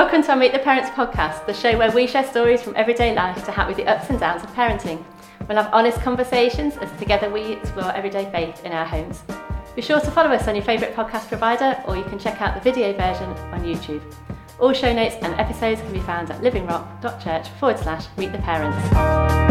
Welcome to our Meet the Parents podcast, the show where we share stories from everyday life to help with the ups and downs of parenting. We'll have honest conversations as together we explore everyday faith in our homes. Be sure to follow us on your favourite podcast provider, or you can check out the video version on YouTube. All show notes and episodes can be found at livingrock.church/meettheparents.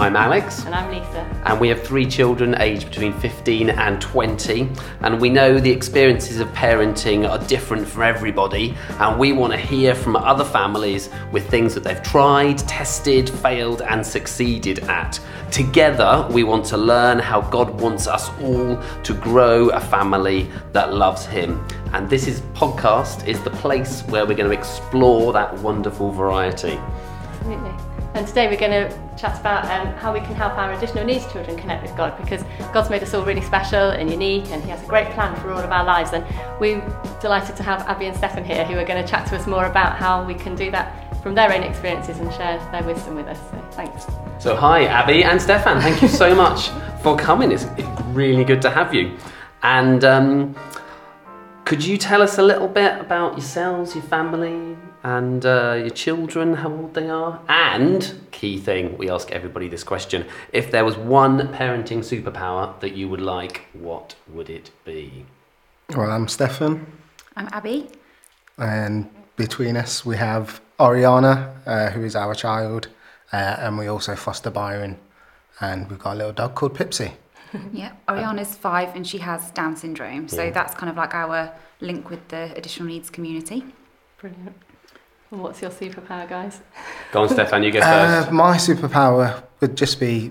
I'm Alex. And I'm Lisa. And we have three children aged between 15 and 20. And we know the experiences of parenting are different for everybody. And we want to hear from other families with things that they've tried, tested, failed, and succeeded at. Together, we want to learn how God wants us all to grow a family that loves Him. And this podcast is the place where we're going to explore that wonderful variety. Absolutely. And today we're going to chat about how we can help our additional needs children connect with God, because God's made us all really special and unique, and He has a great plan for all of our lives. And we're delighted to have Abbi and Stefan here, who are going to chat to us more about how we can do that from their own experiences and share their wisdom with us. So thanks. So hi Abbi and Stefan, thank you so much for coming. It's really good to have you. And could you tell us a little bit about yourselves, your family, and your children, how old they are? And, key thing, we ask everybody this question: if there was one parenting superpower that you would like, what would it be? Well, I'm Stefan. I'm Abbi. And between us we have Oriana, who is our child, and we also foster Byron, and we've got a little dog called Pipsy. Yeah, Oriana's 5 and she has Down syndrome, so yeah. That's kind of like our link with the additional needs community. Brilliant. And what's your superpower, guys? Go on, Stefan, you go first. My superpower would just be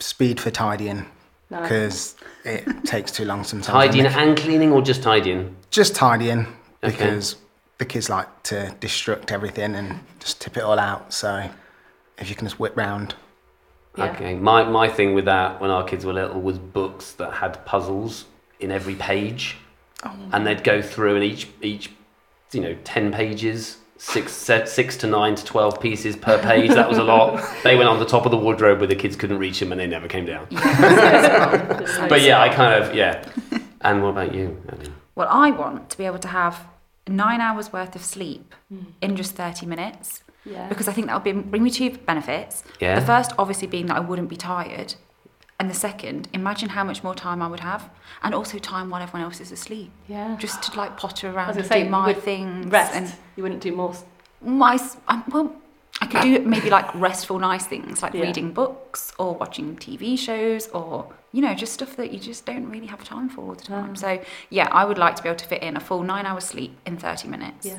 speed for tidying, because it takes too long sometimes. Tidying and cleaning, or just tidying? Just tidying, because the kids like to destruct everything and just tip it all out, so if you can just whip round. Yeah. Okay, my thing with that when our kids were little was books that had puzzles in every page, and they'd go through and each 10 pages, six to nine to 12 pieces per page. That was a lot. They went on the top of the wardrobe where the kids couldn't reach them, and they never came down. But yeah, I kind of, yeah. And what about you, Abbi? Well, I want to be able to have 9 hours worth of sleep in just 30 minutes. Yeah. Because I think that would bring me two benefits. Yeah. The first, obviously, being that I wouldn't be tired. And the second, imagine how much more time I would have, and also time while everyone else is asleep. Yeah. Just to like potter around and do my things. Rest. And you wouldn't do more. I could do maybe like restful, nice things, like reading books or watching TV shows, or just stuff that you just don't really have time for all the time. So yeah, I would like to be able to fit in a full 9 hours sleep in 30 minutes. Yeah.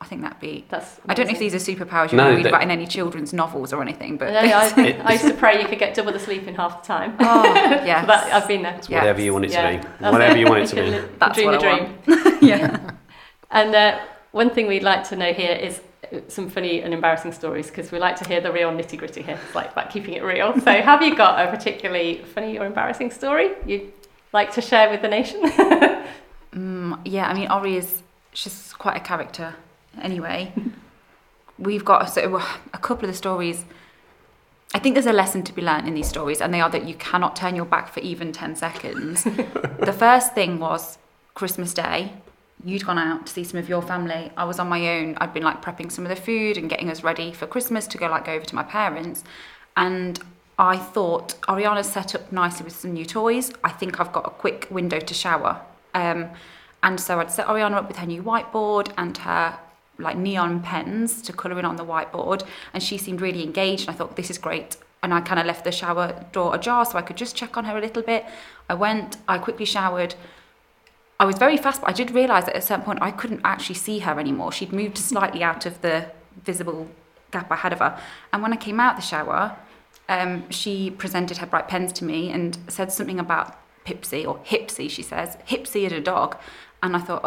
I think that's amazing. I don't know if these are superpowers you can read about in any children's novels or anything, but... I used to pray you could get double the sleep in half the time. Oh, yes. But I've been there. It's whatever you want it to be. Whatever you want it to be. That's dream what I dream. Yeah. And one thing we'd like to know here is some funny and embarrassing stories, because we like to hear the real nitty-gritty here. It's like about keeping it real. So have you got a particularly funny or embarrassing story you'd like to share with the nation? Yeah, I mean, Ori is... she's quite a character... Anyway, we've got a couple of the stories. I think there's a lesson to be learned in these stories, and they are that you cannot turn your back for even 10 seconds. The first thing was Christmas Day. You'd gone out to see some of your family. I was on my own. I'd been like prepping some of the food and getting us ready for Christmas to go over to my parents. And I thought, Ariana's set up nicely with some new toys. I think I've got a quick window to shower. And so I'd set Oriana up with her new whiteboard and her... like neon pens to colour in on the whiteboard, and she seemed really engaged, and I thought, this is great. And I kind of left the shower door ajar so I could just check on her a little bit. I quickly showered. I was very fast, but I did realise that at a certain point I couldn't actually see her anymore. She'd moved slightly out of the visible gap I had of her, and when I came out the shower, she presented her bright pens to me and said something about Pipsy, or Hipsy, she says. Hipsy is a dog. And I thought,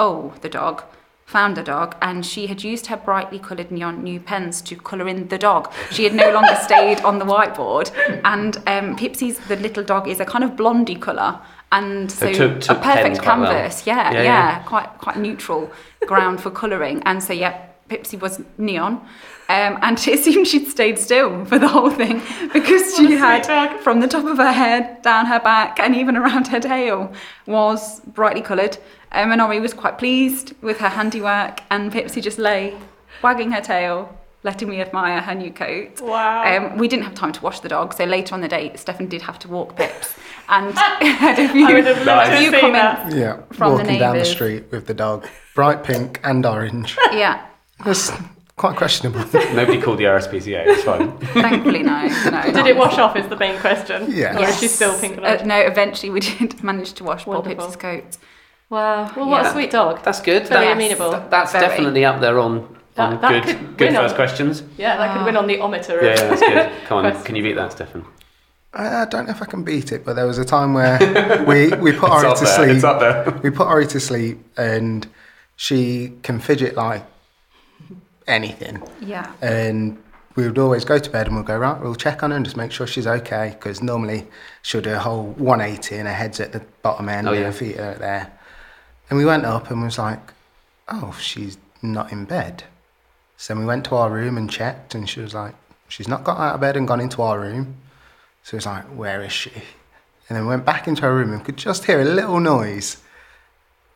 found a dog, and she had used her brightly coloured neon new pens to colour in the dog. She had no longer stayed on the whiteboard, and Pipsy's, the little dog, is a kind of blondie colour, and so took a perfect canvas. Well. Yeah, quite neutral ground for colouring, and so Pipsy was neon, and it seemed she'd stayed still for the whole thing, because she had, from the top of her head down her back and even around her tail, was brightly coloured. Minori was quite pleased with her handiwork, and Pipsy just lay wagging her tail, letting me admire her new coat. Wow. We didn't have time to wash the dog, so later on the day, Stefan did have to walk Pips. And had a few, comments from walking the neighbours. Down the street with the dog, bright pink and orange. Yeah. It's quite questionable. Nobody called the RSPCA, it's fine. Thankfully, no. Did it wash off is the main question? Yeah. Or is she still pink and orange? No, eventually we did manage to wash poor Pipsy's coat. Wow. Well, what a sweet dog. That's good. Very amenable. That's definitely up there on good first questions. Yeah, that could win on the ometer. Yeah, that's good. Come on, can you beat that, Stefan? I don't know if I can beat it, but there was a time where we put Ori to sleep. It's up there. We put Ori to sleep, and she can fidget like anything. Yeah. And we would always go to bed and we'd go, right, we'll check on her and just make sure she's okay, because normally she'll do a whole 180 and her head's at the bottom end and her feet are there. And we went up and was like, oh, she's not in bed. So then we went to our room and checked, and she was like, she's not got out of bed and gone into our room. So it's like, where is she? And then we went back into her room and could just hear a little noise.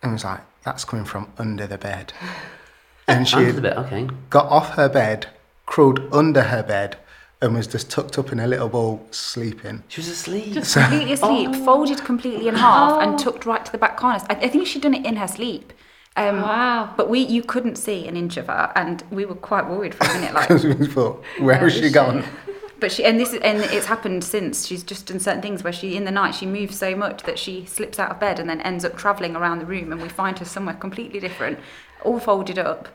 And it was like, that's coming from under the bed. And she got off her bed, crawled under her bed, and was just tucked up in a little ball, sleeping. She was asleep. Just completely asleep, folded completely in half and tucked right to the back corner. I think she'd done it in her sleep. Wow. But you couldn't see an inch of her, and we were quite worried for a minute. Because we thought, where is she gone? But and it's happened since. She's just done certain things where in the night, she moves so much that she slips out of bed and then ends up travelling around the room, and we find her somewhere completely different, all folded up.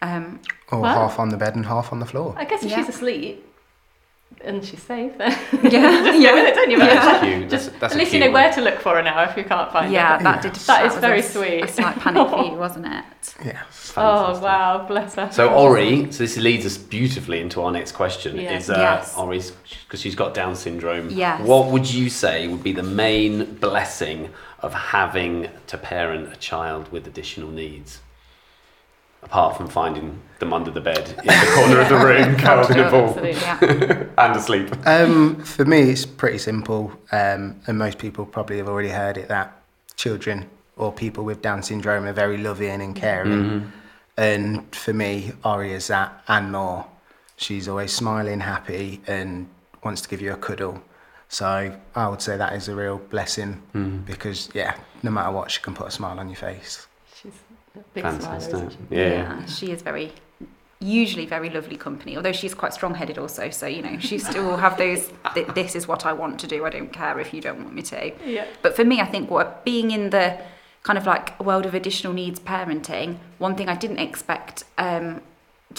Half on the bed and half on the floor. I guess if she's asleep and she's safe, then just go with it, don't you? Yeah. That's cute. That's at least you know where to look for her now if you can't find her. Yeah, that is very sweet. A slight panic for you, wasn't it? Yeah. Fantastic. Oh wow, bless her. So Ori, this leads us beautifully into our next question. Yeah. Is Ori's, because she's got Down syndrome. Yes. What would you say would be the main blessing of having to parent a child with additional needs? Apart from finding them under the bed, in the corner of the room, curled in a ball, and asleep. For me, it's pretty simple, and most people probably have already heard it, that children or people with Down syndrome are very loving and caring. Mm-hmm. And for me, Ori is that and more. She's always smiling, happy, and wants to give you a cuddle. So I would say that is a real blessing, because, no matter what, she can put a smile on your face. Big fantastic. Smiler, isn't she? Yeah, she is usually very lovely company, although she's quite strong-headed also, so she still will have those this is what I want to do, I don't care if you don't want me to. Yeah. But for me, I think being in the kind of like world of additional needs parenting, one thing I didn't expect to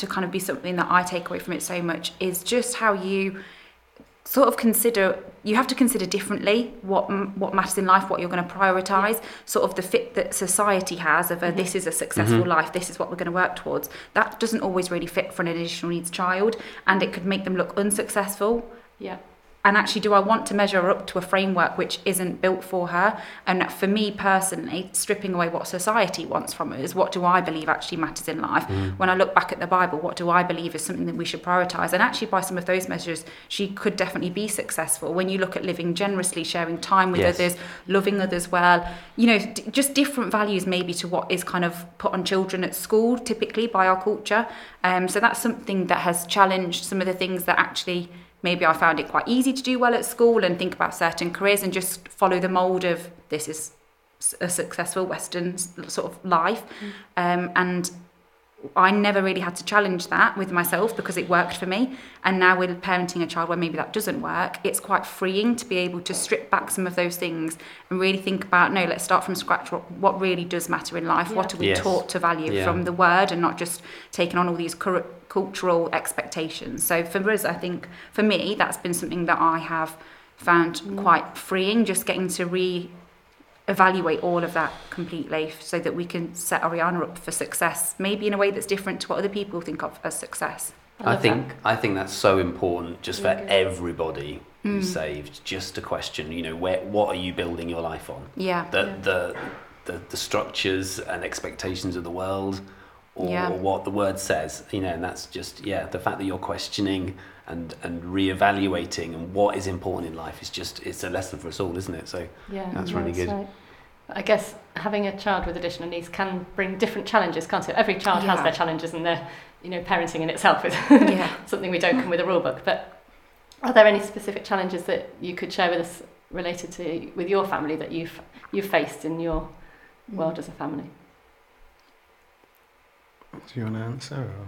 kind of be something that I take away from it so much is just how you sort of consider differently what matters in life, what you're going to prioritise, sort of the fit that society has of this is a successful life, this is what we're going to work towards. That doesn't always really fit for an additional needs child, and it could make them look unsuccessful. Yeah. And actually, do I want to measure her up to a framework which isn't built for her? And for me personally, stripping away what society wants from us, what do I believe actually matters in life? Mm. When I look back at the Bible, what do I believe is something that we should prioritise? And actually, by some of those measures, she could definitely be successful. When you look at living generously, sharing time with others, loving others well, just different values maybe to what is kind of put on children at school, typically by our culture. So that's something that has challenged some of the things that actually... Maybe I found it quite easy to do well at school and think about certain careers and just follow the mould of this is a successful Western sort of life. And I never really had to challenge that with myself because it worked for me. And now with parenting a child where maybe that doesn't work, it's quite freeing to be able to strip back some of those things and really think about, no, let's start from scratch. What really does matter in life? Yeah. What are we taught to value from the word, and not just taking on all these cultural expectations. So for me, that's been something that I have found quite freeing, just getting to re-evaluate all of that completely so that we can set Oriana up for success, maybe in a way that's different to what other people think of as success. I think that's so important just for everybody who's saved, just to question, what are you building your life on? Yeah. The structures and expectations of the world, or what the word says, and that's just, the fact that you're questioning and reevaluating and what is important in life is just, it's a lesson for us all, isn't it? So that's really good. Right. I guess having a child with additional needs can bring different challenges, can't it? Every child has their challenges, and their, you know, parenting in itself is something we don't come with a rule book. But are there any specific challenges that you could share with us related to with your family that you've faced in your world as a family? Do you want to answer? Or?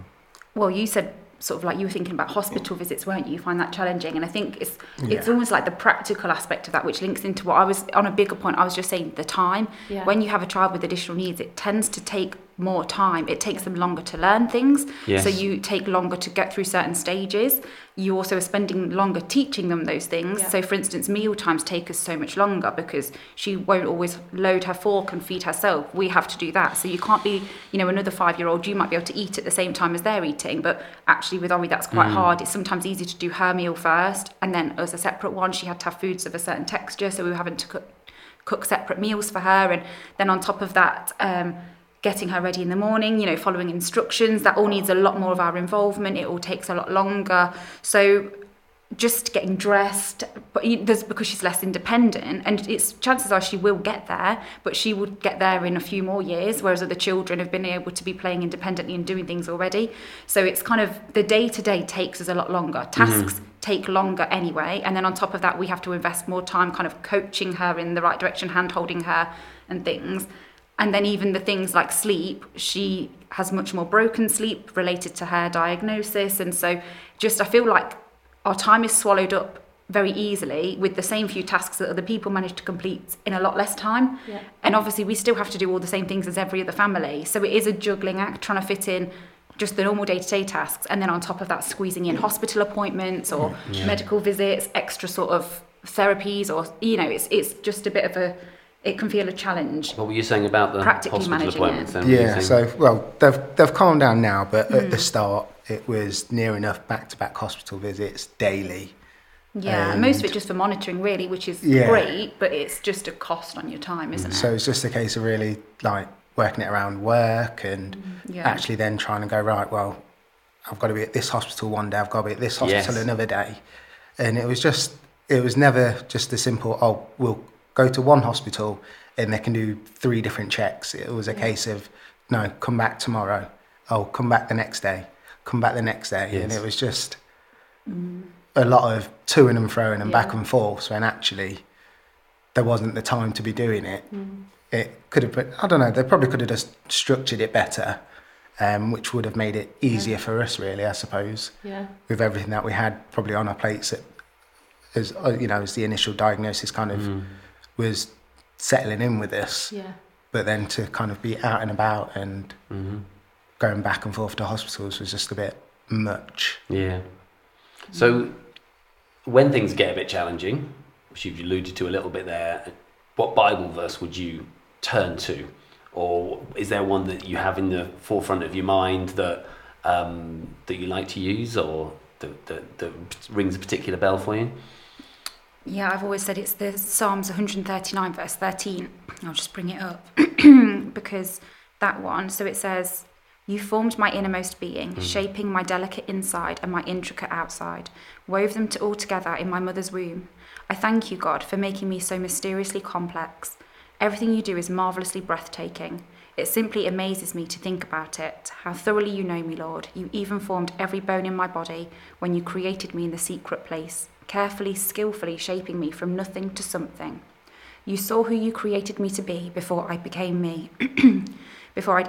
Well, you said sort of like you were thinking about hospital visits, weren't you? You find that challenging, and I think it's almost like the practical aspect of that, which links into what I was on a bigger point. I was just saying the time. Yeah. When you have a child with additional needs, it tends to take more time. It takes them longer to learn things. Yes. So you take longer to get through certain stages. You also are spending longer teaching them those things. Yeah. So for instance, meal times take us so much longer because she won't always load her fork and feed herself. We have to do that. So you can't be, you know, another 5-year-old, you might be able to eat at the same time as they're eating. But actually with Ori, that's quite hard. It's sometimes easy to do her meal first and then as a separate one. She had to have foods of a certain texture. So we were having to cook separate meals for her. And then on top of that, getting her ready in the morning, you know, following instructions, that all needs a lot more of our involvement. It all takes a lot longer. So just getting dressed, but that's because she's less independent, and it's chances are she will get there, but she would get there in a few more years, whereas other children have been able to be playing independently and doing things already. So it's kind of the day-to-day takes us a lot longer. Tasks take longer anyway, and then on top of that we have to invest more time kind of coaching her in the right direction, hand-holding her and things. And then even the things like sleep, she has much more broken sleep related to her diagnosis. And so just I feel like our time is swallowed up very easily with the same few tasks that other people manage to complete in a lot less time. Yeah. And obviously we still have to do all the same things as every other family. So it is a juggling act trying to fit in just the normal day-to-day tasks. And then on top of that, squeezing in hospital appointments or medical visits, extra sort of therapies, or, you know, it's just a bit of a... It can feel a challenge. What were you saying about the hospital appointments? Yeah, so, well, they've calmed down now, but at the start, it was near enough back-to-back hospital visits daily. Yeah, and most of it just for monitoring, really, which is great, but it's just a cost on your time, isn't it? So it's just a case of really, like, working it around work and actually then trying to go, right, well, I've got to be at this hospital one day, I've got to be at this hospital another day. And it was never just the simple, oh, we'll go to one hospital and they can do 3 different checks. It was a case of, no, come back tomorrow. Oh, come back the next day. Come back the next day. Yes. And it was just a lot of to and fro and back and forth. And actually, there wasn't the time to be doing it. It could have been, I don't know, they probably could have just structured it better, which would have made it easier for us, really, I suppose. Yeah. With everything that we had probably on our plates, as the initial diagnosis kind of... was settling in with this, but then to kind of be out and about and going back and forth to hospitals was just a bit much. Yeah. So when things get a bit challenging, which you've alluded to a little bit there, what Bible verse would you turn to? Or is there one that you have in the forefront of your mind that that you like to use, or that rings a particular bell for you? Yeah, I've always said it's the Psalms 139 verse 13. I'll just bring it up because that one. So it says, "You formed my innermost being, shaping my delicate inside and my intricate outside, wove them all together in my mother's womb. I thank you, God, for making me so mysteriously complex. Everything you do is marvelously breathtaking. It simply amazes me to think about it. How thoroughly you know me, Lord. You even formed every bone in my body when you created me in the secret place, carefully, skillfully shaping me from nothing to something. You saw who you created me to be before I became me. Before I'd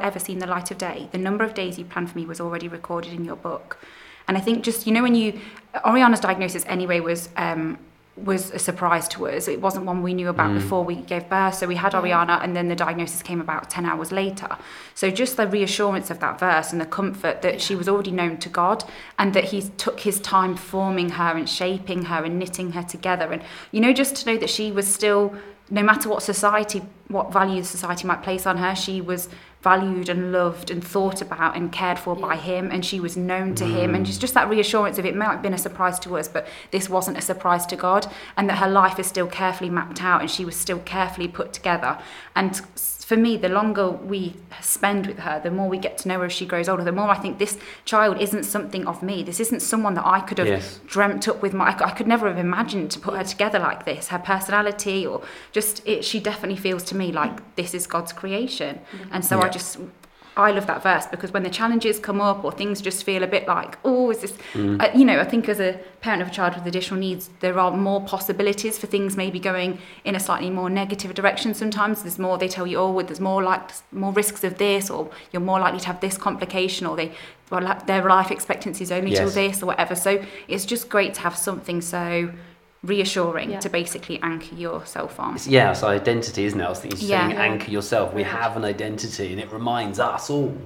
ever seen the light of day, the number of days you planned for me was already recorded in your book." And I think just, you know, when you... Oriana's diagnosis anyway was a surprise to us. It wasn't one we knew about before we gave birth. So we had Oriana, and then the diagnosis came about 10 hours later. So just the reassurance of that verse and the comfort that she was already known to God, and that he took his time forming her and shaping her and knitting her together. And, you know, just to know that she was still, no matter what values society might place on her, she was valued and loved and thought about and cared for by him, and she was known to him, and just that reassurance of it might have been a surprise to us, but this wasn't a surprise to God, and that her life is still carefully mapped out and she was still carefully put together. And for me, the longer we spend with her, the more we get to know her as she grows older, the more I think this child isn't something of me. This isn't someone that I could have dreamt up with I could never have imagined to put her together like this. Her personality or just it, she definitely feels to me like this is God's creation. And so I love that verse, because when the challenges come up or things just feel a bit like, oh, is this, you know, I think as a parent of a child with additional needs, there are more possibilities for things maybe going in a slightly more negative direction. Sometimes there's more, they tell you, oh, there's more risks of this, or you're more likely to have this complication, or their life expectancy is only till this or whatever. So it's just great to have something so reassuring to basically anchor yourself on. It's our identity, isn't it? I was thinking, anchor yourself. We have an identity, and it reminds us all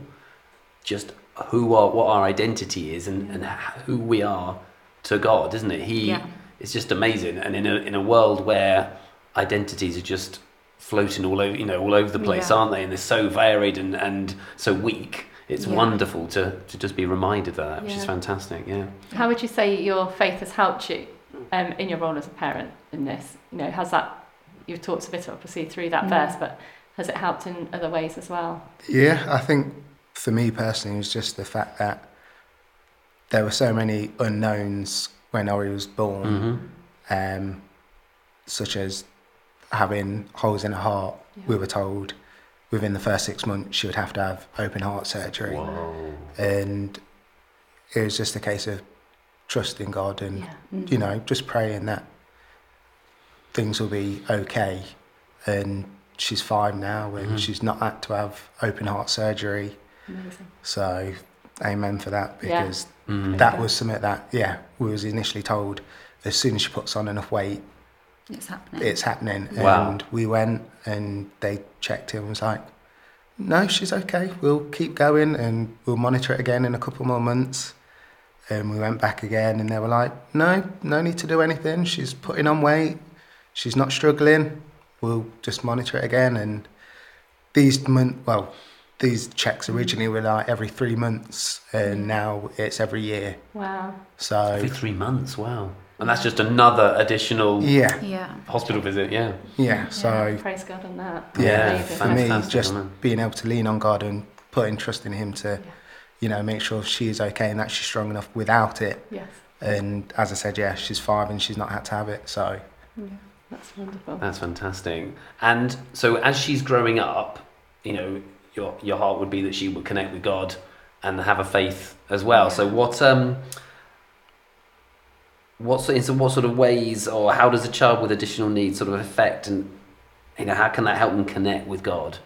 just what our identity is and who we are to God, isn't it? It's just amazing. And in a world where identities are just floating all over the place, aren't they? And they're so varied and so weak. It's wonderful to just be reminded of that, which is fantastic. Yeah. How would you say your faith has helped you? In your role as a parent in this, has that, you've talked a bit obviously through that verse, but has it helped in other ways as well? Yeah, I think for me personally, it was just the fact that there were so many unknowns when Ori was born, such as having holes in her heart. Yeah. We were told within the first 6 months she would have to have open heart surgery. Whoa. And it was just a case of trusting God and just praying that things will be okay, and she's fine now, and she's not had to have open heart surgery. Amazing. So amen for that, because that was something that we was initially told, as soon as she puts on enough weight, it's happening. Wow. And we went and they checked her and was like, no, she's okay, we'll keep going and we'll monitor it again in a couple more months. And we went back again and they were like, no need to do anything. She's putting on weight. She's not struggling. We'll just monitor it again. And these checks originally were like every 3 months, and now it's every year. Wow. So every 3 months, wow. And that's just another additional hospital visit, Yeah, so. Praise God on that. Yeah, for me, just being able to lean on God and putting trust in him to make sure she's okay and that she's strong enough without it. Yes. And as I said, she's 5 and she's not had to have it, so. Yeah, that's wonderful. That's fantastic. And so as she's growing up, your heart would be that she would connect with God and have a faith as well. Yeah. So what sort of ways, or how does a child with additional needs sort of affect, and how can that help them connect with God?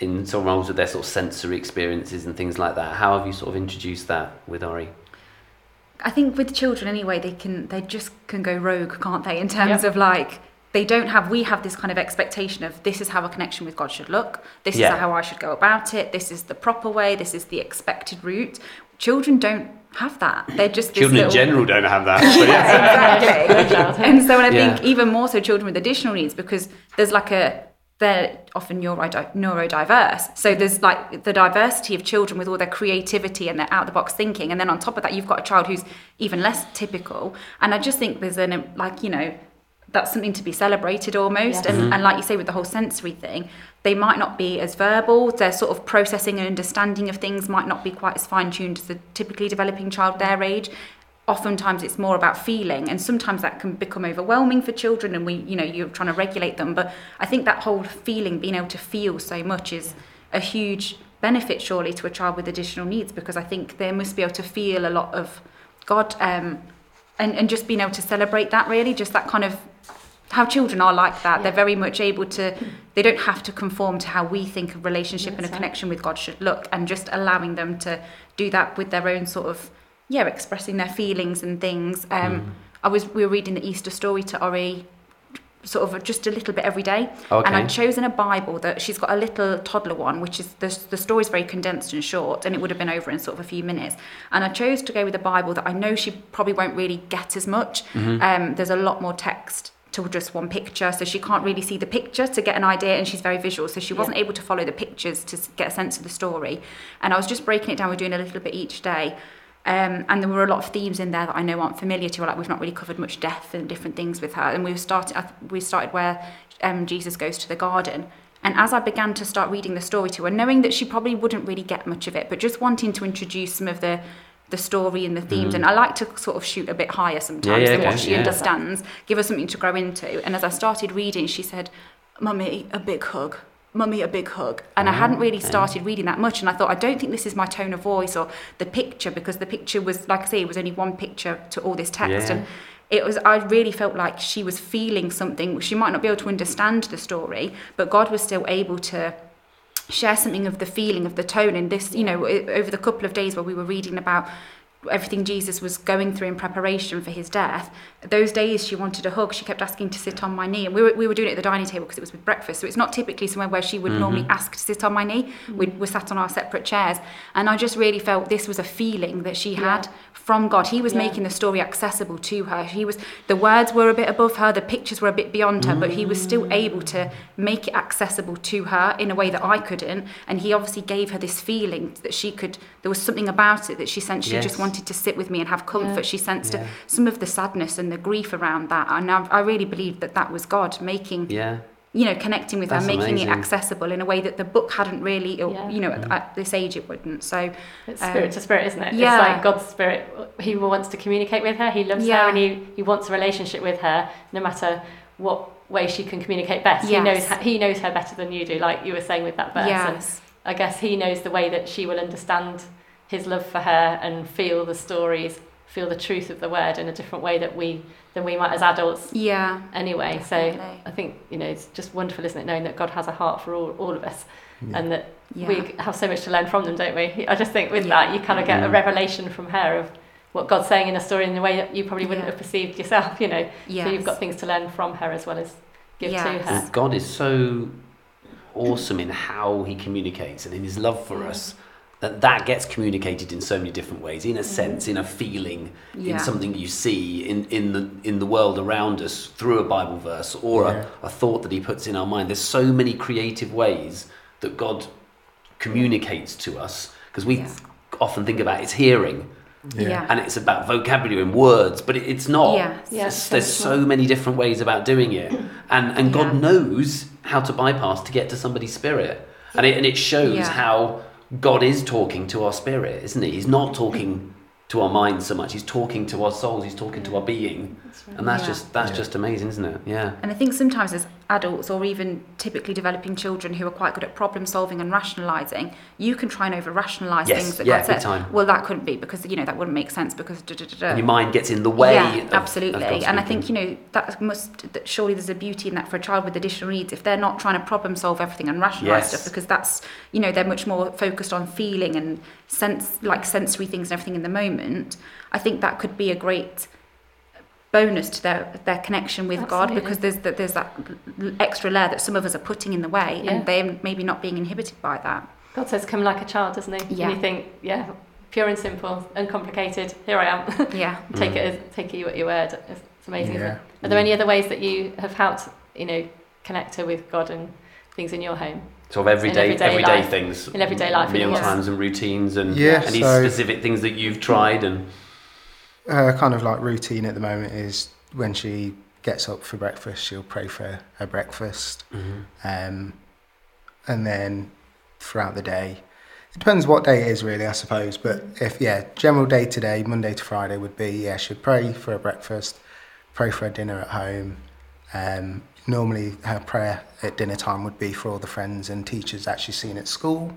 In some roles with their sort of sensory experiences and things like that. How have you sort of introduced that with Ori? I think with children anyway, they just can go rogue, can't they? In terms of like, we have this kind of expectation of, this is how a connection with God should look. This is how I should go about it. This is the proper way. This is the expected route. Children don't have that. They're just children in general don't have that. Exactly. And so I think even more so children with additional needs, because there's like they're often neurodiverse. So there's like the diversity of children with all their creativity and their out-of-the-box thinking. And then on top of that, you've got a child who's even less typical. And I just think there's that's something to be celebrated almost. Yes. And like you say, with the whole sensory thing, they might not be as verbal. Their sort of processing and understanding of things might not be quite as fine-tuned as the typically developing child their age. Oftentimes it's more about feeling, and sometimes that can become overwhelming for children, and you're trying to regulate them. But I think that whole feeling, being able to feel so much is a huge benefit surely to a child with additional needs, because I think they must be able to feel a lot of God, and just being able to celebrate that, really, just that kind of how children are like that. They're very much able to, they don't have to conform to how we think a relationship and a connection with God should look, and just allowing them to do that with their own sort of expressing their feelings and things. We were reading the Easter story to Ori, sort of just a little bit every day. Okay. And I'd chosen a Bible that she's got, a little toddler one, which is the story's very condensed and short, and it would have been over in sort of a few minutes. And I chose to go with a Bible that I know she probably won't really get as much. There's a lot more text to just one picture, so she can't really see the picture to get an idea, and she's very visual, so she wasn't able to follow the pictures to get a sense of the story. And I was just breaking it down, we're doing a little bit each day, and there were a lot of themes in there that I know aren't familiar to her, like we've not really covered much death and different things with her. And we started where Jesus goes to the garden. And as I began to start reading the story to her, knowing that she probably wouldn't really get much of it, but just wanting to introduce some of the story and the themes, and I like to sort of shoot a bit higher sometimes than what she understands, give her something to grow into. And as I started reading, she said, "Mummy, a big hug. Mummy, a big hug." And I hadn't really started reading that much, and I thought, I don't think this is my tone of voice or the picture, because the picture was, like I say, it was only one picture to all this text. And it was, I really felt like she was feeling something. She might not be able to understand the story, but God was still able to share something of the feeling of the tone. And this, you know, over the couple of days where we were reading about everything Jesus was going through in preparation for his death, those days she wanted a hug. She kept asking to sit on my knee. And we were doing it at the dining table because it was with breakfast. So it's not typically somewhere where she would normally ask to sit on my knee. We're sat on our separate chairs. And I just really felt this was a feeling that she had from God. He was making the story accessible to her. The words were a bit above her, the pictures were a bit beyond her, but he was still able to make it accessible to her in a way that I couldn't. And he obviously gave her this feeling that she could, there was something about it that she sensed she just wanted to sit with me and have comfort. She sensed some of the sadness and the grief around that. And I really believed that was God making, you know, connecting with her, making amazing. It accessible in a way that the book hadn't really, or, you know, at this age it wouldn't. So it's spirit to spirit, isn't it? It's like God's spirit. He wants to communicate with her. He loves her, and he wants a relationship with her, no matter what way she can communicate best. Yes. He knows her better than you do, like you were saying with that verse. Yes. And I guess he knows the way that she will understand his love for her and feel the stories, feel the truth of the word in a different way than we might as adults anyway. Definitely. So I think, you know, it's just wonderful, isn't it, knowing that God has a heart for all of us, and that we have so much to learn from them, don't we? I just think with that you kind of get a revelation from her of what God's saying in a story in a way that you probably wouldn't have perceived yourself, you know. So you've got things to learn from her as well as give to her. God is so awesome in how he communicates and in his love for us, that gets communicated in so many different ways, in a sense, in a feeling, in something you see in the world around us through a Bible verse or a thought that he puts in our mind. There's so many creative ways that God communicates to us, because we often think about it's hearing and it's about vocabulary and words, but it's not. There's so many different ways about doing it, and God knows how to bypass to get to somebody's spirit, and it shows how God is talking to our spirit, isn't he? He's not talking to our minds so much. He's talking to our souls. He's talking to our being. That's right. And that's just amazing, isn't it? Yeah. And I think sometimes as adults, or even typically developing children who are quite good at problem solving and rationalising, you can try and over rationalise things that God said, well, that couldn't be, because, you know, that wouldn't make sense because and your mind gets in the way. Yeah, absolutely. And I think, you know, that surely there's a beauty in that for a child with additional needs, if they're not trying to problem solve everything and rationalise stuff, because that's, you know, they're much more focused on feeling and sensory things and everything in the moment. I think that could be a great bonus to their connection with God, because there's that extra layer that some of us are putting in the way, and they're maybe not being inhibited by that. God says, "Come like a child," doesn't he? Yeah. And you think, pure and simple, uncomplicated. Here I am. Take you at your word. It's amazing. Yeah. Are there any other ways that you have helped, you know, connect her with God and things in your home? Sort of everyday things, in everyday life, meal times and routines, and any specific things that you've tried and. Her kind of like routine at the moment is when she gets up for breakfast, she'll pray for her breakfast, and then throughout the day, it depends what day it is really, I suppose. But if general day to day, Monday to Friday would be she'd pray for her breakfast, pray for her dinner at home. Normally her prayer at dinner time would be for all the friends and teachers that she's seen at school.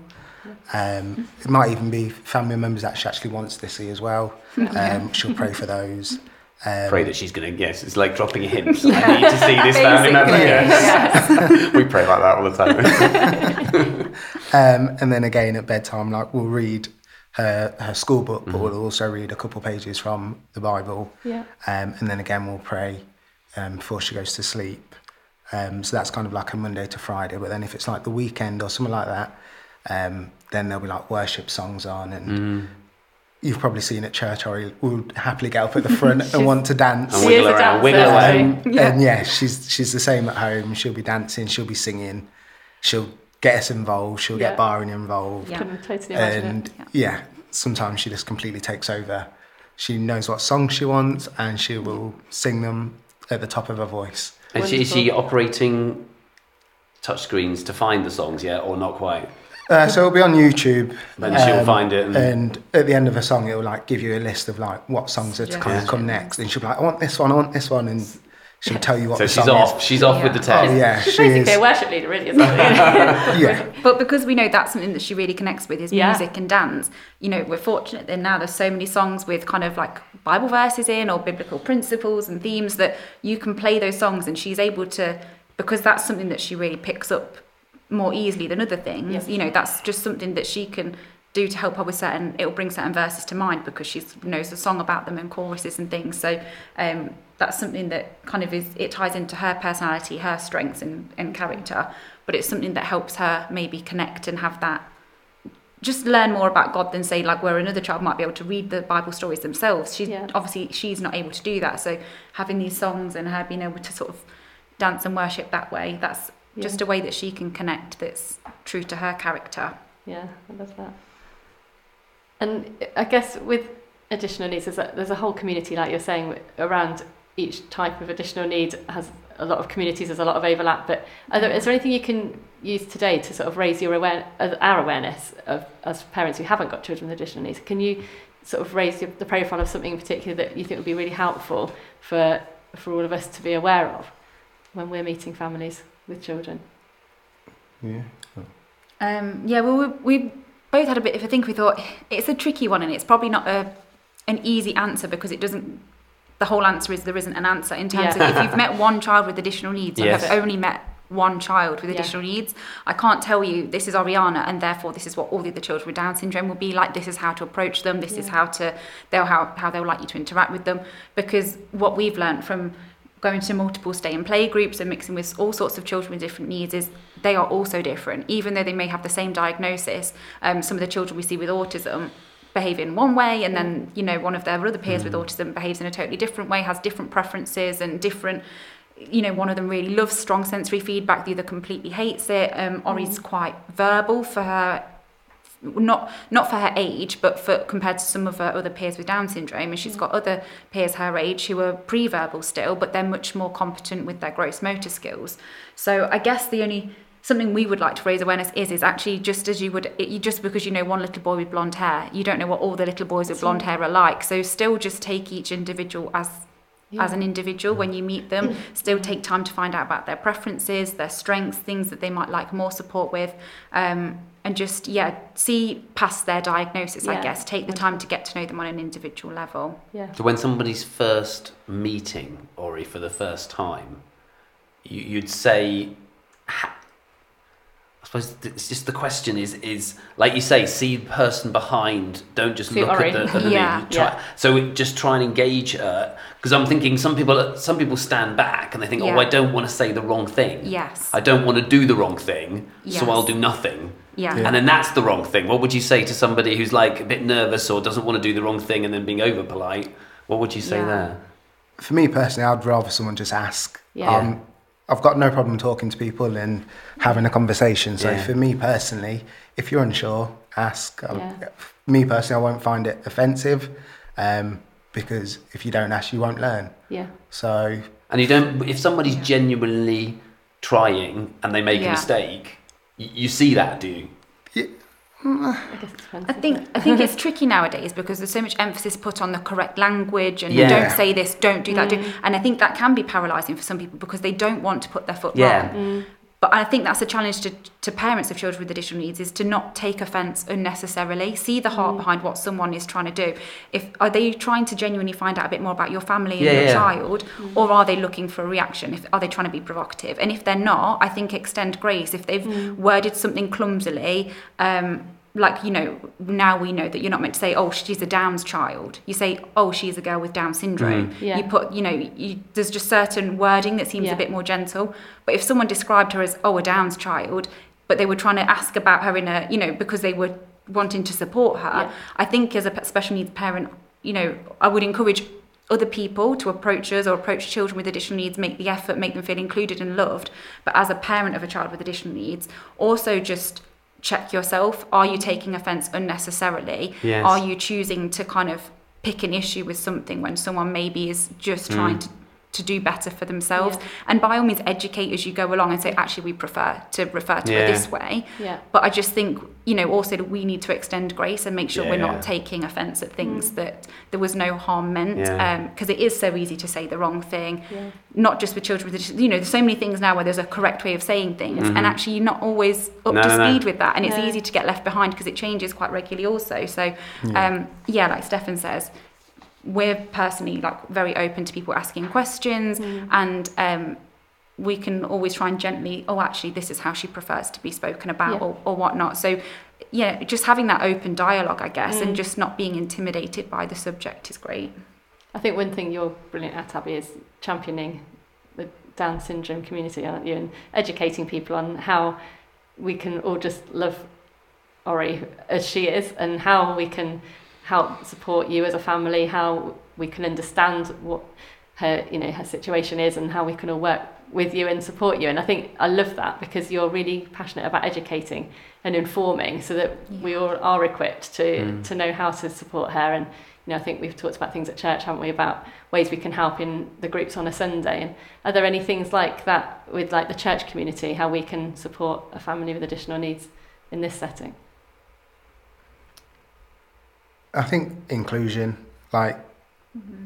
It might even be family members that she actually wants to see as well. She'll pray for those. Pray that she's going to guess. It's like dropping a hint. So I need to see this family member. Yes. We pray like that all the time. And then again at bedtime, like we'll read her school book, but we'll also read a couple pages from the Bible. Yeah. And then again we'll pray before she goes to sleep. So that's kind of like a Monday to Friday. But then if it's like the weekend or something like that, then there'll be like worship songs on and you've probably seen at church, or will happily get up at the front and want to dance. And wiggle around, Yeah. And yeah, she's the same at home. She'll be dancing, she'll be singing, she'll get us involved, she'll get Byron involved. Yeah. Couldn't totally imagine it. Yeah, sometimes she just completely takes over. She knows what songs she wants and she will sing them at the top of her voice. And is she operating touchscreens to find the songs yet, or not quite? So it'll be on YouTube. Then she'll find it. And at the end of a song, it'll like give you a list of like what songs are to come next. And she'll be like, I want this one, I want this one. And she'll tell you what the song is. So she's off with the text. Oh, yeah, she's basically a worship leader, really, isn't she? Yeah. But because we know that's something that she really connects with, is music and dance, you know, we're fortunate that now there's so many songs with kind of like Bible verses in, or biblical principles and themes, that you can play those songs, and she's able to, because that's something that she really picks up more easily than other things. Yes. You know, that's just something that she can do to help her with certain, it'll bring certain verses to mind because she knows the song about them and choruses and things. So that's something that kind of it ties into her personality, her strengths and character, but it's something that helps her maybe connect and have that, just learn more about God than, say, like where another child might be able to read the Bible stories themselves. Obviously she's not able to do that. So having these songs and her being able to sort of dance and worship that way, that's just a way that she can connect that's true to her character. Yeah, I love that. And I guess with additional needs, there's a whole community, like you're saying, around each type of additional need has a lot of communities, there's a lot of overlap, but is there anything you can use today to sort of raise our awareness of, as parents who haven't got children with additional needs? Can you sort of raise the profile of something in particular that you think would be really helpful for all of us to be aware of when we're meeting families with children? Yeah. Well, we both had a bit of a think. We thought it's a tricky one, and it's probably not an easy answer, because it doesn't. The whole answer is there isn't an answer in terms of if you've met one child with additional needs, or have only met one child with additional needs. I can't tell you this is Oriana, and therefore this is what all the other children with Down syndrome will be like. This is how to approach them. This is how they'll like you to interact with them, because what we've learned from going to multiple stay and play groups and mixing with all sorts of children with different needs is they are also different. Even though they may have the same diagnosis, some of the children we see with autism behave in one way, and then, you know, one of their other peers with autism behaves in a totally different way, has different preferences and different, you know, one of them really loves strong sensory feedback, the other completely hates it. Ori's quite verbal for her, not for her age, but for compared to some of her other peers with Down syndrome, and she's got other peers her age who are pre-verbal still, but they're much more competent with their gross motor skills. So I guess the only something we would like to raise awareness is actually, just as just because you know one little boy with blonde hair, you don't know what all the little boys with blonde hair are like. So still just take each individual as an individual when you meet them. Still take time to find out about their preferences, their strengths, things that they might like more support with, and just see past their diagnosis. I guess take the time to get to know them on an individual level. So when somebody's first meeting Ori for the first time, you'd say, I suppose it's just the question is like you say, see the person behind, don't just look Ori. At the name. So just try and engage her, because I'm thinking some people stand back and they think, I don't want to say the wrong thing. Yes. I don't want to do the wrong thing, so I'll do nothing. Yeah. And then that's the wrong thing. What would you say to somebody who's like a bit nervous or doesn't want to do the wrong thing and then being over polite? What would you say there? For me personally, I'd rather someone just ask. I've got no problem talking to people and having a conversation. So for me personally, if you're unsure, ask. Me personally, I won't find it offensive, because if you don't ask, you won't learn. Yeah. So. And you don't. If somebody's genuinely trying and they make a mistake, you see that, do you? Yeah. I think it's tricky nowadays because there's so much emphasis put on the correct language and don't say this, don't do that. And I think that can be paralysing for some people because they don't want to put their foot wrong. But I think that's a challenge to parents of children with additional needs, is to not take offence unnecessarily. See the heart behind what someone is trying to do. Are they trying to genuinely find out a bit more about your family and your child, or are they looking for a reaction? Are they trying to be provocative? And if they're not, I think extend grace. If they've worded something clumsily, like, you know, now we know that you're not meant to say, oh, she's a Down's child. You say, oh, she's a girl with Down syndrome. You put, you know, there's just certain wording that seems a bit more gentle. But if someone described her as, oh, a Down's child, but they were trying to ask about her in a, you know, because they were wanting to support her. Yeah. I think as a special needs parent, you know, I would encourage other people to approach us or approach children with additional needs, make the effort, make them feel included and loved. But as a parent of a child with additional needs, also just check yourself. Are you taking offence unnecessarily? Yes. Are you choosing to kind of pick an issue with something when someone maybe is just trying to do better for themselves? Yeah. And by all means, educate as you go along and say, actually, we prefer to refer to it this way. Yeah. But I just think, you know, also that we need to extend grace and make sure we're not taking offence at things that there was no harm meant. Because it is so easy to say the wrong thing, not just with children, with, you know, there's so many things now where there's a correct way of saying things. Mm-hmm. And actually, you're not always up to speed with that. And it's easy to get left behind because it changes quite regularly also. So, like Stefan says, we're personally like very open to people asking questions and we can always try and gently, oh, actually, this is how she prefers to be spoken about or whatnot. So, yeah, just having that open dialogue, I guess, and just not being intimidated by the subject is great. I think one thing you're brilliant at, Abbi, is championing the Down syndrome community, aren't you? And educating people on how we can all just love Ori as she is and how we can help support you as a family, how we can understand what her, you know, her situation is and how we can all work with you and support you. And I think I love that because you're really passionate about educating and informing so that we all are equipped to know how to support her. And, you know, I think we've talked about things at church, haven't we, about ways we can help in the groups on a Sunday. And are there any things like that with like the church community, how we can support a family with additional needs in this setting? I think inclusion, like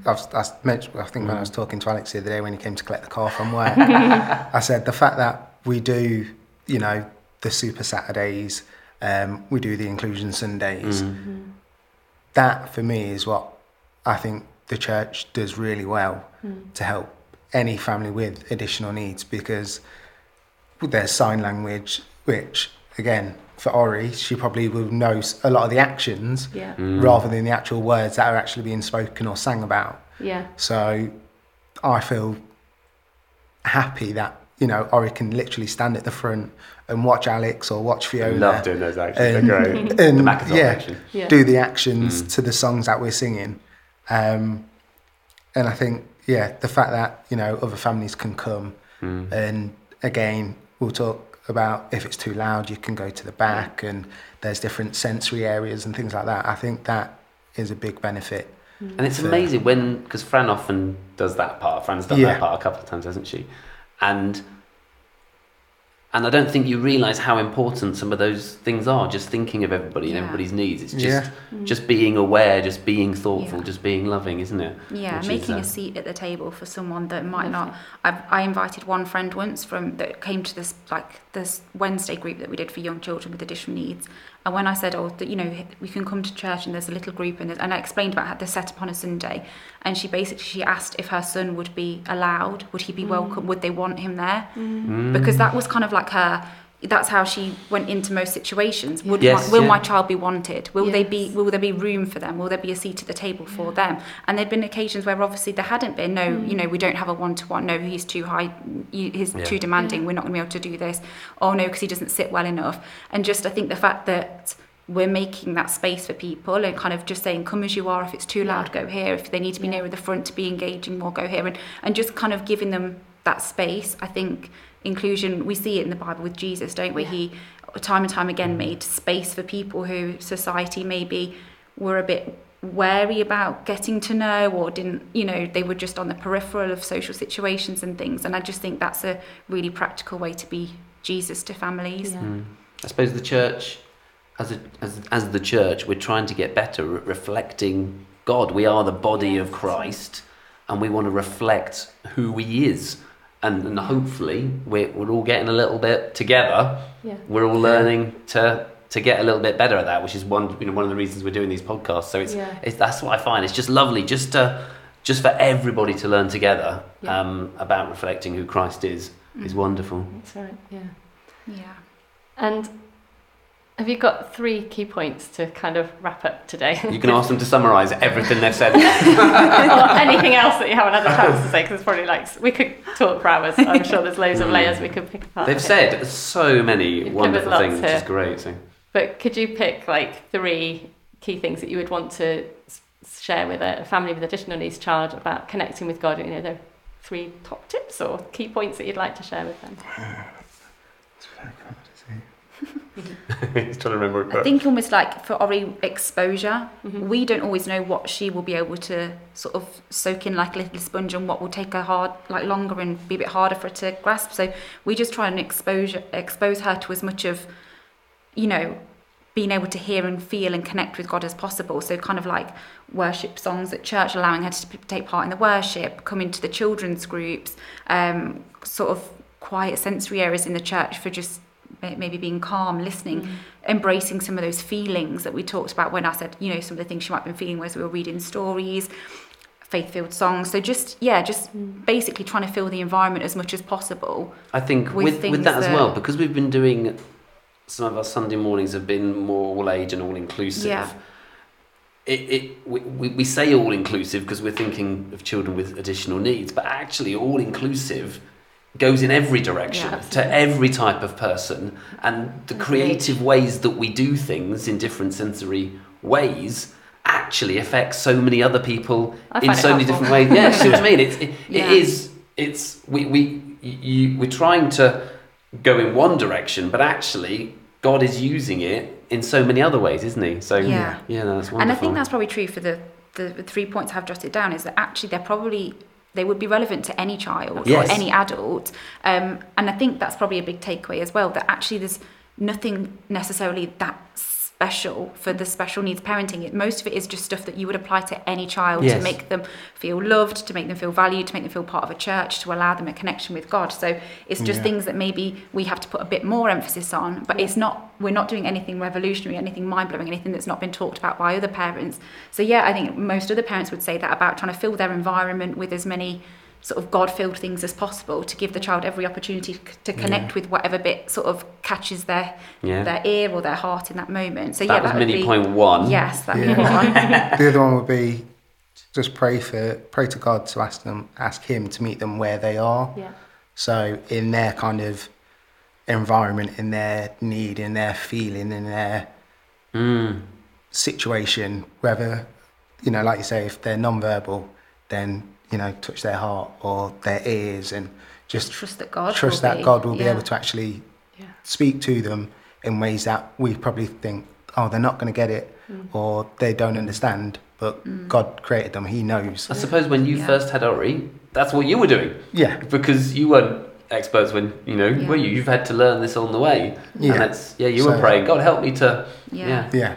I've mentioned, I think when I was talking to Alex the other day when he came to collect the car from work, I said the fact that we do, you know, the Super Saturdays, we do the Inclusion Sundays, that for me is what I think the church does really well to help any family with additional needs, because there's sign language, which again, for Ori, she probably will know a lot of the actions rather than the actual words that are actually being spoken or sang about. Yeah. So I feel happy that, you know, Ori can literally stand at the front and watch Alex or watch Fiona. I love doing those actions. They're great. And the do the actions to the songs that we're singing. And I think, yeah, the fact that, you know, other families can come and again, we'll talk about if it's too loud you can go to the back and there's different sensory areas and things like that. I think that is a big benefit. And it's amazing when, because Fran often does that part. Fran's done that part a couple of times, hasn't she? And I don't think you realise how important some of those things are, just thinking of everybody and everybody's needs. It's just being aware, just being thoughtful, just being loving, isn't it? Yeah, which making a seat at the table for someone that might not... I invited one friend once that came to this Wednesday group that we did for young children with additional needs. And when I said, oh, you know, we can come to church and there's a little group, and I explained about how they're set up on a Sunday, and she asked if her son would be allowed, would he be welcome, would they want him there? Because that was kind of like her, that's how she went into most situations. Will my child be wanted? Will there be room for them? Will there be a seat at the table for them? And there'd been occasions where obviously there hadn't been, no, you know, we don't have a one-to-one, no, he's too high, he's too demanding, we're not going to be able to do this, oh no, because he doesn't sit well enough. And just I think the fact that we're making that space for people and kind of just saying, come as you are, if it's too loud, go here, if they need to be nearer the front to be engaging more, go here, and just kind of giving them that space. I think inclusion, we see it in the Bible with Jesus, don't we? He time and time again made space for people who society maybe were a bit wary about getting to know, or didn't, you know, they were just on the peripheral of social situations and things. And I just think that's a really practical way to be Jesus to families. I suppose the church, as the church, we're trying to get better at reflecting God. We are the body of Christ, and we want to reflect who he is. And hopefully we're all getting a little bit together. Yeah. We're all learning to get a little bit better at that, which is one of the reasons we're doing these podcasts. So it's that's what I find. It's just lovely, just for everybody to learn together about reflecting who Christ is wonderful. That's right. Yeah. And have you got 3 key points to kind of wrap up today? You can ask them to summarise everything they've said. Or anything else that you haven't had a chance to say, because it's probably we could talk for hours. I'm sure there's loads of layers we could pick apart. They've said so many wonderful things, which is great. So. But could you pick like three key things that you would want to share with a family with additional needs child about connecting with God? You know, the three top tips or key points that you'd like to share with them. He's trying to remember. I think almost like for Ori, exposure. Mm-hmm. We don't always know what she will be able to sort of soak in like a little sponge, and what will take her hard, like longer and be a bit harder for her to grasp. So we just try and expose her to as much of, you know, being able to hear and feel and connect with God as possible. So kind of like worship songs at church, allowing her to take part in the worship, come into the children's groups, sort of quiet sensory areas in the church for just maybe being calm, listening, embracing some of those feelings that we talked about when I said, you know, some of the things she might have been feeling as we were reading stories, faith-filled songs. So just basically trying to fill the environment as much as possible. I think with that as well, because we've been doing, some of our Sunday mornings have been more all-age and all-inclusive. Yeah. We say all-inclusive because we're thinking of children with additional needs, but actually all-inclusive goes in every direction, to every type of person, and the creative ways that we do things in different sensory ways actually affects so many other people in so many different ways. Yeah, see what I mean? We're trying to go in one direction, but actually God is using it in so many other ways, isn't he? So no, that's wonderful. And I think that's probably true for the 3 points I've jotted down, is that actually they would be relevant to any child or any adult. And I think that's probably a big takeaway as well, that actually there's nothing necessarily that special for the special needs parenting. Most of it is just stuff that you would apply to any child to make them feel loved, to make them feel valued, to make them feel part of a church, to allow them a connection with God. So it's just things that maybe we have to put a bit more emphasis on, but it's not, we're not doing anything revolutionary, anything mind-blowing, anything that's not been talked about by other parents. So I think most other parents would say that about trying to fill their environment with as many sort of God-filled things as possible, to give the child every opportunity to connect with whatever bit sort of catches their ear or their heart in that moment. So that was mini point one. Yes, that mini one. The other one would be just pray to God to ask Him to meet them where they are. Yeah. So in their kind of environment, in their need, in their feeling, in their situation, whether, you know, like you say, if they're non-verbal, then, you know, touch their heart or their ears, and just trust that God will be able to actually speak to them in ways that we probably think, oh, they're not going to get it or they don't understand, but God created them, He knows. I suppose when you first had Ori, that's what you were doing. Yeah. Because you weren't experts when, you know, were you? You've had to learn this on the way. Yeah. And that's, you were praying, God help me to... They were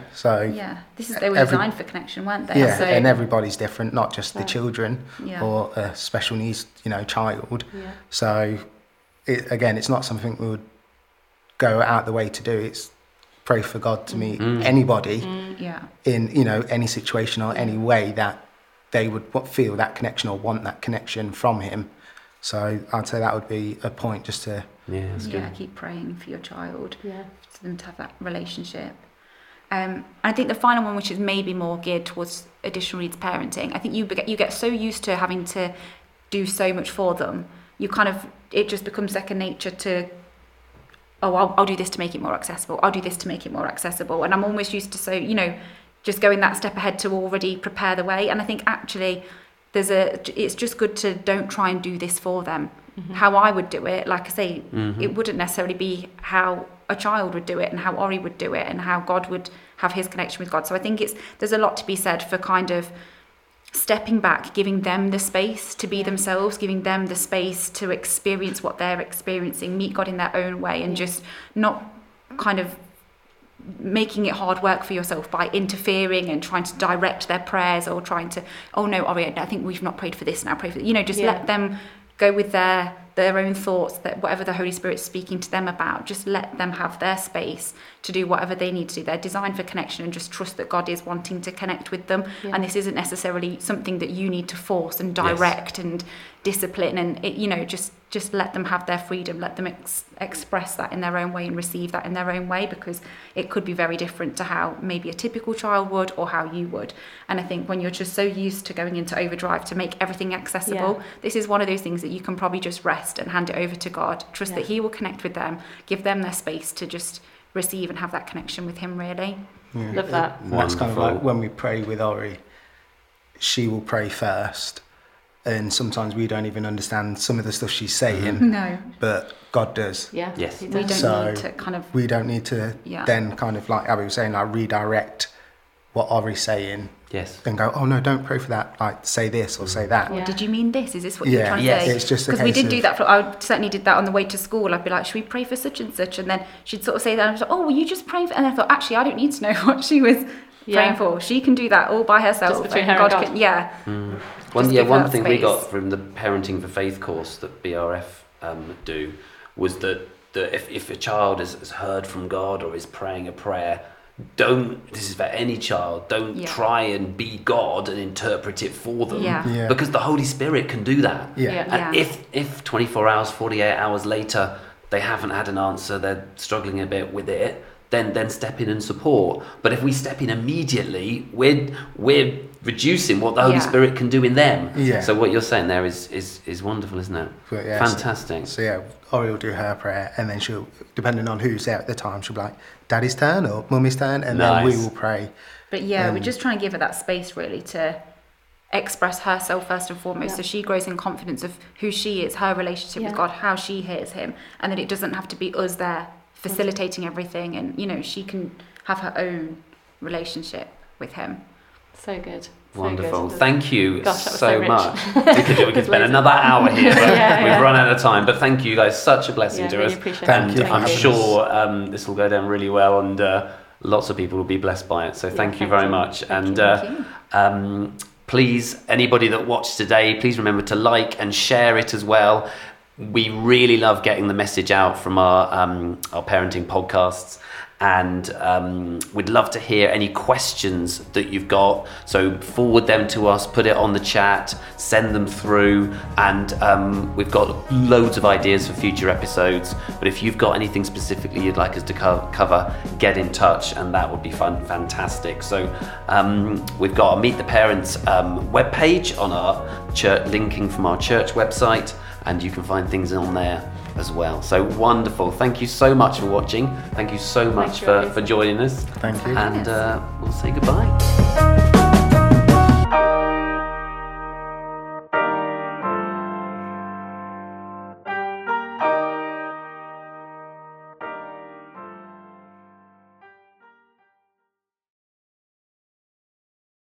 designed for connection, weren't they? Yeah, so, and everybody's different, not just the children or a special needs, you know, child. Yeah. So, it's not something we would go out the way to do. It's pray for God to meet anybody in, you know, any situation or any way that they would feel that connection or want that connection from Him. So I'd say that would be a point, just to keep praying for your child, for them to have that relationship. And I think the final one, which is maybe more geared towards additional needs parenting, I think you get so used to having to do so much for them, you kind of, it just becomes second nature to, oh, I'll do this to make it more accessible. I'll do this to make it more accessible, and I'm almost used to just going that step ahead to already prepare the way. And I think actually, it's just good to don't try and do this for them. Mm-hmm. How I would do it, like I say, it wouldn't necessarily be how a child would do it, and how Ori would do it, and how God would have his connection with God. So I think there's a lot to be said for kind of stepping back, giving them the space to be themselves, giving them the space to experience what they're experiencing, meet God in their own way, and just not kind of making it hard work for yourself by interfering and trying to direct their prayers, or trying to, oh no, Ori, I think we've not prayed for this, now pray for that. Let them go with their own thoughts, that whatever the Holy Spirit's speaking to them about, just let them have their space to do whatever they need to do. They're designed for connection, and just trust that God is wanting to connect with them. Yeah. And this isn't necessarily something that you need to force and direct and discipline. And just let them have their freedom, let them express that in their own way and receive that in their own way, because it could be very different to how maybe a typical child would, or how you would. And I think when you're just so used to going into overdrive to make everything accessible, this is one of those things that you can probably just rest and hand it over to God, trust that He will connect with them, give them their space to just receive and have that connection with him, really. Yeah. Love that. Wonderful. That's kind of like when we pray with Ori, she will pray first. And sometimes we don't even understand some of the stuff she's saying. Mm-hmm. No. But God does. Yeah. Yes. We don't need to kind of... We don't need to then kind of, like Abbi was saying, like redirect what Ori's saying. Yes. And go, oh no, don't pray for that. Like say this or say that. Yeah. Did you mean this? Is this what you're trying to say? It's just because we did do that. I certainly did that on the way to school. I'd be like, should we pray for such and such? And then she'd sort of say that. And I was like, oh, well, you just pray for... And I thought, actually, I don't need to know what she was praying for. She can do that all by herself. Just between her and God. Can, Mm. One thing we got from the Parenting for Faith course that BRF do was that if a child has heard from God or is praying a prayer, this is for any child, don't try and be God and interpret it for them. Yeah. Yeah. Because the Holy Spirit can do that. Yeah. Yeah. And if 24 hours, 48 hours later, they haven't had an answer, they're struggling a bit with it, then step in and support. But if we step in immediately, we're reducing what the Holy Spirit can do in them. Yeah. So what you're saying there is wonderful, isn't it? Yeah, fantastic. So Ori will do her prayer, and then she'll, depending on who's there at the time, she'll be like, Daddy's turn or Mummy's turn, and then we will pray. But we just try and give her that space, really, to express herself first and foremost, so she grows in confidence of who she is, her relationship with God, how she hears him, and then it doesn't have to be us there facilitating everything, and she can have her own relationship with him. So good. Wonderful. Thank you so much. We could spend another hour here. We've run out of time, but thank you guys. Such a blessing to us. Really and I'm sure this will go down really well, and lots of people will be blessed by it. So thank you very much. Please, anybody that watched today, please remember to like and share it as well. We really love getting the message out from our parenting podcasts. And we'd love to hear any questions that you've got. So forward them to us, put it on the chat, send them through. And we've got loads of ideas for future episodes. But if you've got anything specifically you'd like us to cover, get in touch, and that would be fantastic. So we've got a Meet the Parents webpage on our church, linking from our church website. And you can find things on there as well. So wonderful. Thank you so much for watching. Thank you so much for joining us. Thank you. And we'll say goodbye.